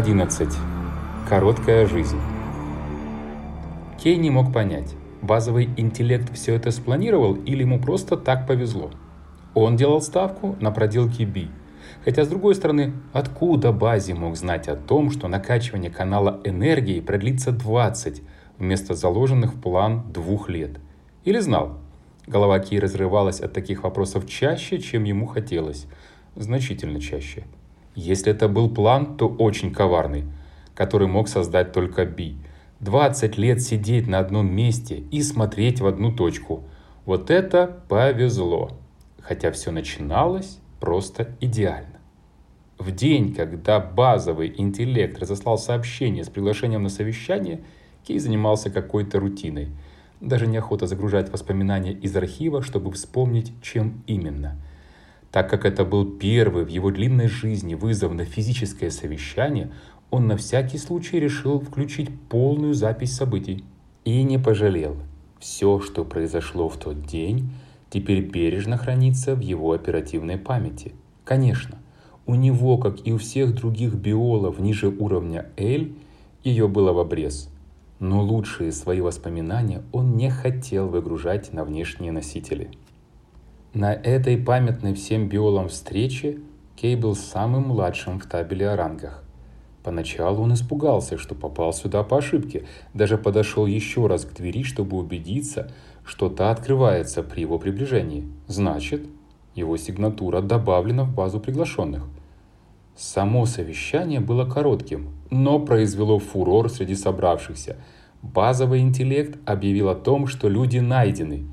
11. Короткая жизнь. Кей не мог понять, базовый интеллект все это спланировал или ему просто так повезло. Он делал ставку на проделки Би. Хотя, с другой стороны, откуда Баззи мог знать о том, что накачивание канала энергии продлится 20 вместо заложенных в план 2 лет? Или знал? Голова Кей разрывалась от таких вопросов чаще, чем ему хотелось. Значительно чаще. Если это был план, то очень коварный, который мог создать только Би. 20 лет сидеть на одном месте и смотреть в одну точку. Вот это повезло. Хотя все начиналось просто идеально. В день, когда базовый интеллект разослал сообщение с приглашением на совещание, Кей занимался какой-то рутиной. Даже неохота загружать воспоминания из архива, чтобы вспомнить, чем именно. Так как это был первый в его длинной жизни вызов на физическое совещание, он на всякий случай решил включить полную запись событий. И не пожалел. Все, что произошло в тот день, теперь бережно хранится в его оперативной памяти. Конечно, у него, как и у всех других биолов ниже уровня L, ее было в обрез. Но лучшие свои воспоминания он не хотел выгружать на внешние носители. На этой памятной всем биолам встрече Кей был самым младшим в табеле о рангах. Поначалу он испугался, что попал сюда по ошибке, даже подошел еще раз к двери, чтобы убедиться, что та открывается при его приближении. Значит, его сигнатура добавлена в базу приглашенных. Само совещание было коротким, но произвело фурор среди собравшихся. Базовый интеллект объявил о том, что люди найдены,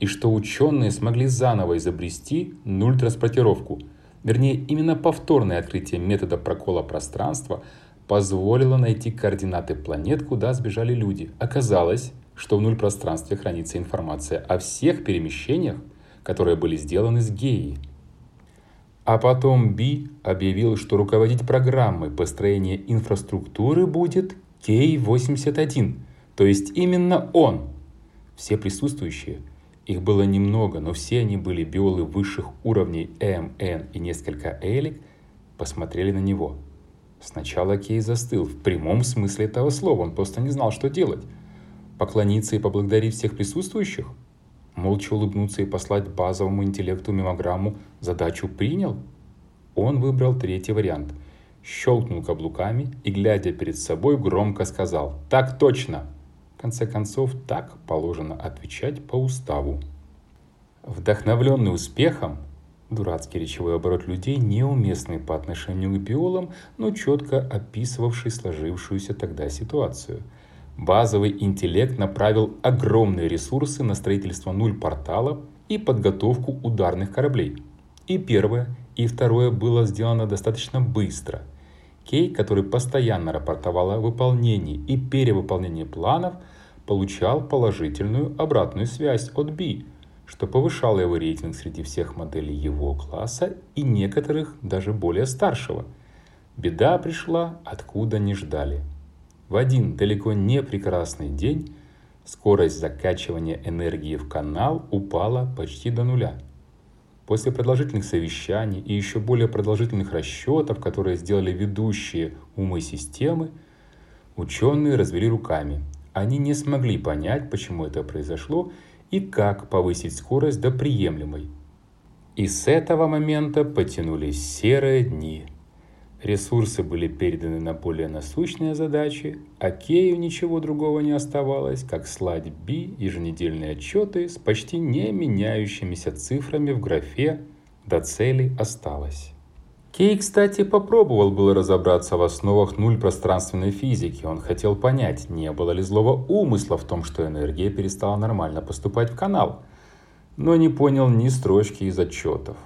и что ученые смогли заново изобрести нультранспортировку. Вернее, именно повторное открытие метода прокола пространства позволило найти координаты планет, куда сбежали люди. Оказалось, что в нультпространстве хранится информация о всех перемещениях, которые были сделаны с Геей. А потом Би объявил, что руководить программой построения инфраструктуры будет Кей-81, то есть именно он. Все присутствующие, их было немного, но все они были биолы высших уровней М, Н и несколько элик, посмотрели на него. Сначала Кей застыл, в прямом смысле этого слова, он просто не знал, что делать. Поклониться и поблагодарить всех присутствующих? Молча улыбнуться и послать базовому интеллекту мемограмму «Задачу принял»? Он выбрал третий вариант. Щелкнул каблуками и, глядя перед собой, громко сказал «Так точно!». В конце концов, так положено отвечать по уставу. Вдохновленный успехом, дурацкий речевой оборот людей, неуместный по отношению к биолам, но четко описывавший сложившуюся тогда ситуацию, базовый интеллект направил огромные ресурсы на строительство 0 порталов и подготовку ударных кораблей. И первое, и второе было сделано достаточно быстро. Кей, который постоянно рапортовал о выполнении и перевыполнении планов, получал положительную обратную связь от Би, что повышало его рейтинг среди всех моделей его класса и некоторых даже более старшего. Беда пришла, откуда не ждали. В один далеко не прекрасный день скорость закачивания энергии в канал упала почти до нуля. После продолжительных совещаний и еще более продолжительных расчетов, которые сделали ведущие умы системы, ученые развели руками. Они не смогли понять, почему это произошло и как повысить скорость до приемлемой. И с этого момента потянулись серые дни. Ресурсы были переданы на более насущные задачи, а Кею ничего другого не оставалось, как слать Би еженедельные отчеты с почти не меняющимися цифрами в графе «До цели осталось». Кей, кстати, попробовал было разобраться в основах нультпространственной физики. Он хотел понять, не было ли злого умысла в том, что энергия перестала нормально поступать в канал, но не понял ни строчки из отчетов.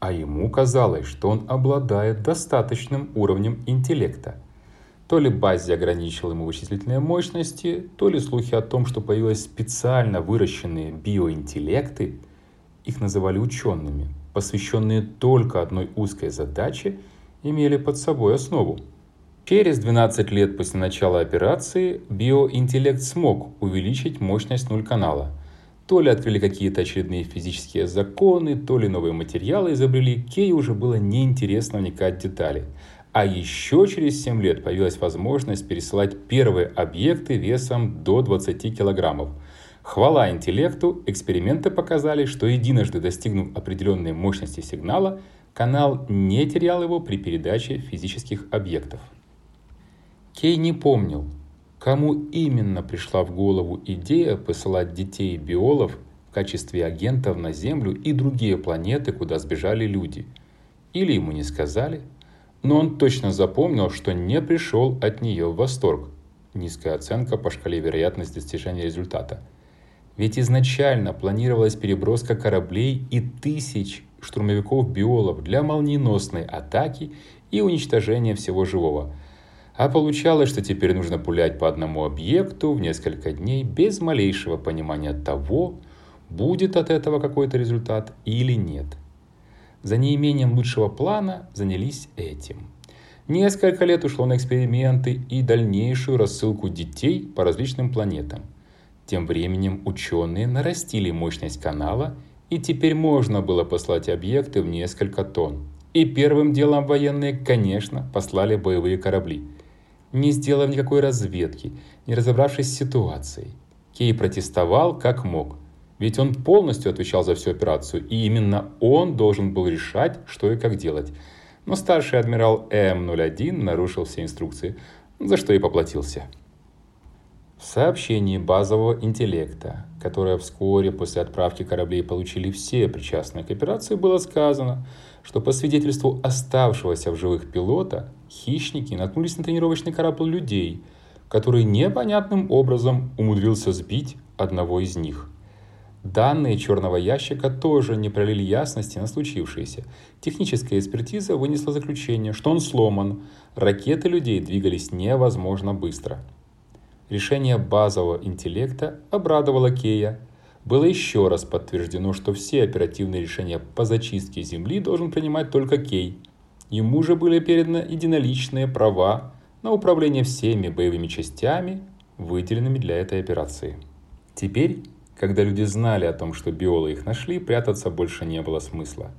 А ему казалось, что он обладает достаточным уровнем интеллекта. То ли Баззи ограничил ему вычислительные мощности, то ли слухи о том, что появились специально выращенные биоинтеллекты, их называли учеными, посвященные только одной узкой задаче, имели под собой основу. Через 12 лет после начала операции биоинтеллект смог увеличить мощность 0 канала. То ли открыли какие-то очередные физические законы, то ли новые материалы изобрели, Кею уже было неинтересно вникать в детали. А еще через 7 лет появилась возможность пересылать первые объекты весом до 20 килограммов. Хвала интеллекту, эксперименты показали, что единожды достигнув определенной мощности сигнала, канал не терял его при передаче физических объектов. Кей не помнил, кому именно пришла в голову идея посылать детей-биолов в качестве агентов на Землю и другие планеты, куда сбежали люди. Или ему не сказали, но он точно запомнил, что не пришел от нее в восторг. Низкая оценка по шкале вероятности достижения результата. Ведь изначально планировалась переброска кораблей и тысяч штурмовиков-биолов для молниеносной атаки и уничтожения всего живого. А получалось, что теперь нужно пулять по одному объекту в несколько дней без малейшего понимания того, будет от этого какой-то результат или нет. За неимением лучшего плана занялись этим. Несколько лет ушло на эксперименты и дальнейшую рассылку детей по различным планетам. Тем временем ученые нарастили мощность канала, и теперь можно было послать объекты в несколько тонн. И первым делом военные, конечно, послали боевые корабли. Не сделав никакой разведки, не разобравшись с ситуацией, Кей протестовал как мог. Ведь он полностью отвечал за всю операцию, и именно он должен был решать, что и как делать. Но старший адмирал М01 нарушил все инструкции, за что и поплатился. В сообщении базового интеллекта, которое вскоре после отправки кораблей получили все причастные к операции, было сказано, что по свидетельству оставшегося в живых пилота, хищники наткнулись на тренировочный корабль людей, который непонятным образом умудрился сбить одного из них. Данные черного ящика тоже не пролили ясности на случившееся. Техническая экспертиза вынесла заключение, что он сломан. Ракеты людей двигались невозможно быстро. Решение базового интеллекта обрадовало Кея. Было еще раз подтверждено, что все оперативные решения по зачистке Земли должен принимать только Кей. Ему же были переданы единоличные права на управление всеми боевыми частями, выделенными для этой операции. Теперь, когда люди знали о том, что биолы их нашли, прятаться больше не было смысла.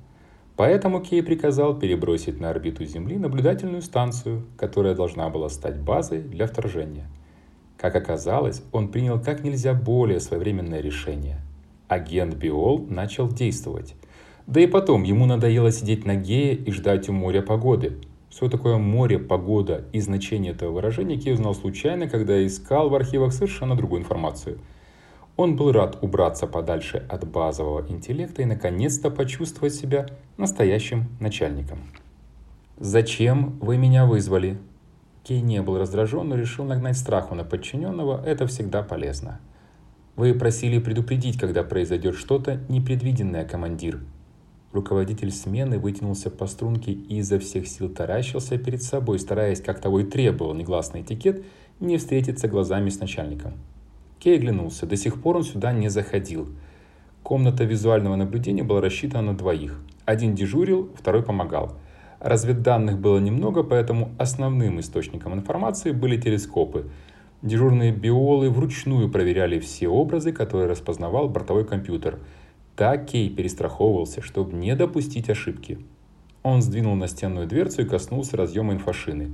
Поэтому Кей приказал перебросить на орбиту Земли наблюдательную станцию, которая должна была стать базой для вторжения. Как оказалось, он принял как нельзя более своевременное решение. Агент биол начал действовать. Да и потом, ему надоело сидеть на Гее и ждать у моря погоды. Что такое море, погода и значение этого выражения Кей узнал случайно, когда искал в архивах совершенно другую информацию. Он был рад убраться подальше от базового интеллекта и наконец-то почувствовать себя настоящим начальником. «Зачем вы меня вызвали?» Кей не был раздражен, но решил нагнать страху на подчиненного, это всегда полезно. «Вы просили предупредить, когда произойдет что-то непредвиденное, командир». Руководитель смены вытянулся по струнке и изо всех сил таращился перед собой, стараясь, как того и требовал негласный этикет, не встретиться глазами с начальником. Кей оглянулся. До сих пор он сюда не заходил. Комната визуального наблюдения была рассчитана на двоих. Один дежурил, второй помогал. Разведданных было немного, поэтому основным источником информации были телескопы. Дежурные биолы вручную проверяли все образы, которые распознавал бортовой компьютер. Так Кей перестраховывался, чтобы не допустить ошибки. Он сдвинул настенную дверцу и коснулся разъема инфошины.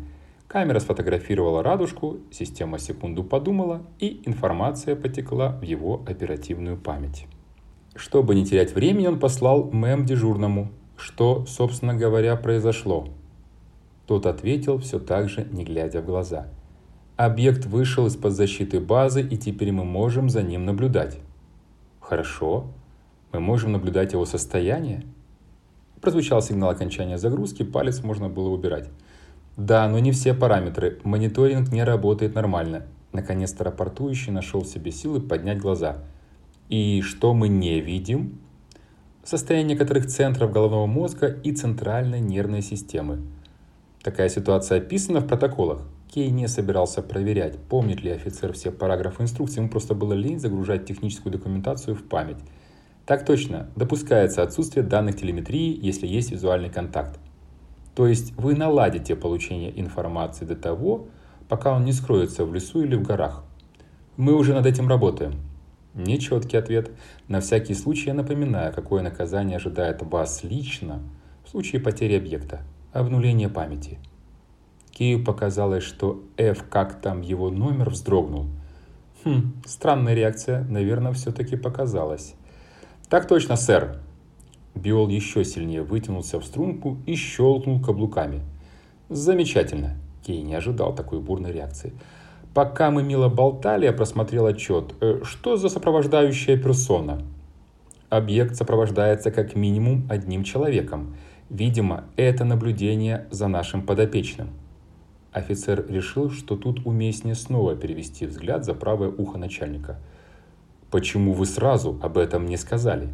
Камера сфотографировала радужку, система секунду подумала, и информация потекла в его оперативную память. Чтобы не терять времени, он послал мем дежурному, что, собственно говоря, произошло. Тот ответил все так же, не глядя в глаза. «Объект вышел из-под защиты базы, и теперь мы можем за ним наблюдать». «Хорошо, мы можем наблюдать его состояние?» Прозвучал сигнал окончания загрузки, палец можно было убирать. «Да, но не все параметры. Мониторинг не работает нормально». Наконец-то рапортующий нашел в себе силы поднять глаза. «И что мы не видим?» «Состояние некоторых центров головного мозга и центральной нервной системы». Такая ситуация описана в протоколах. Кей не собирался проверять, помнит ли офицер все параграфы инструкции, ему просто было лень загружать техническую документацию в память. «Так точно. Допускается отсутствие данных телеметрии, если есть визуальный контакт». То есть вы наладите получение информации до того, пока он не скроется в лесу или в горах. Мы уже над этим работаем. Нечеткий ответ. На всякий случай я напоминаю, какое наказание ожидает вас лично в случае потери объекта. Обнуление памяти. Кию показалось, что F, как там его номер, вздрогнул. Странная реакция, наверное, все-таки показалась. «Так точно, сэр!» Биол еще сильнее вытянулся в струнку и щелкнул каблуками. «Замечательно!» Кей не ожидал такой бурной реакции. «Пока мы мило болтали, я просмотрел отчет. Что за сопровождающая персона?» «Объект сопровождается как минимум одним человеком. Видимо, это наблюдение за нашим подопечным». Офицер решил, что тут уместнее снова перевести взгляд за правое ухо начальника. «Почему вы сразу об этом не сказали?»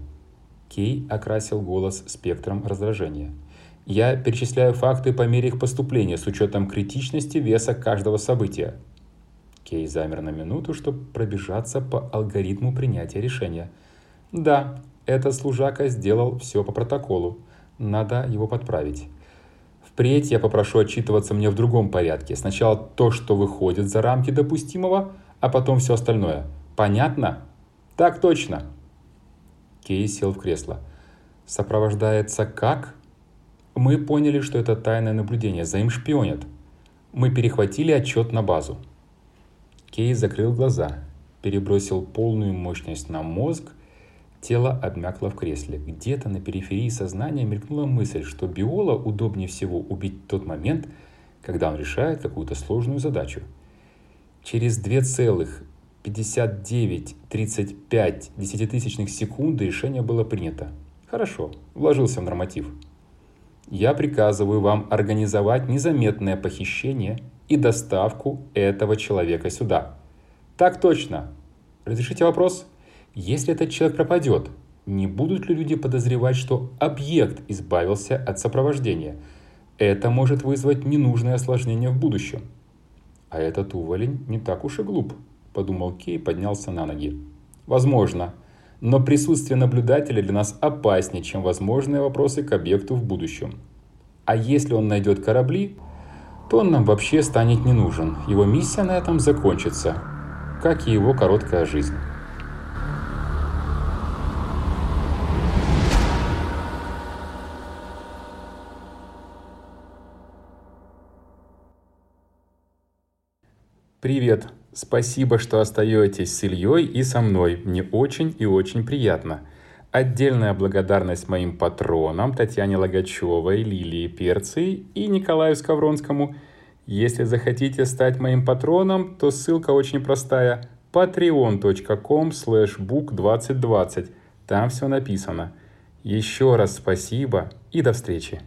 Кей окрасил голос спектром раздражения. «Я перечисляю факты по мере их поступления с учетом критичности веса каждого события». Кей замер на минуту, чтобы пробежаться по алгоритму принятия решения. «Да, этот служака сделал все по протоколу. Надо его подправить. Впредь я попрошу отчитываться мне в другом порядке. Сначала то, что выходит за рамки допустимого, а потом все остальное. Понятно?» «Так точно!» Кей сел в кресло. «Сопровождается как?» «Мы поняли, что это тайное наблюдение. За им шпионят. Мы перехватили отчет на базу». Кей закрыл глаза, перебросил полную мощность на мозг. Тело обмякло в кресле. Где-то на периферии сознания мелькнула мысль, что биола удобнее всего убить в тот момент, когда он решает какую-то сложную задачу. Через 2,5935 секунды решение было принято. Хорошо, вложился в норматив. «Я приказываю вам организовать незаметное похищение и доставку этого человека сюда». «Так точно. Разрешите вопрос?» «Если этот человек пропадет, не будут ли люди подозревать, что объект избавился от сопровождения? Это может вызвать ненужное осложнение в будущем». «А этот уволень не так уж и глуп», – подумал Кей и поднялся на ноги. «Возможно, но присутствие наблюдателя для нас опаснее, чем возможные вопросы к объекту в будущем. А если он найдет корабли, то он нам вообще станет не нужен. Его миссия на этом закончится, как и его короткая жизнь». «Привет! Спасибо, что остаетесь с Ильей и со мной. Мне очень и очень приятно. Отдельная благодарность моим патронам Татьяне Логачевой, Лилии Перц и Николаю Скавронскому. Если захотите стать моим патроном, то ссылка очень простая. patreon.com/book2020. Там все написано. Еще раз спасибо и до встречи!»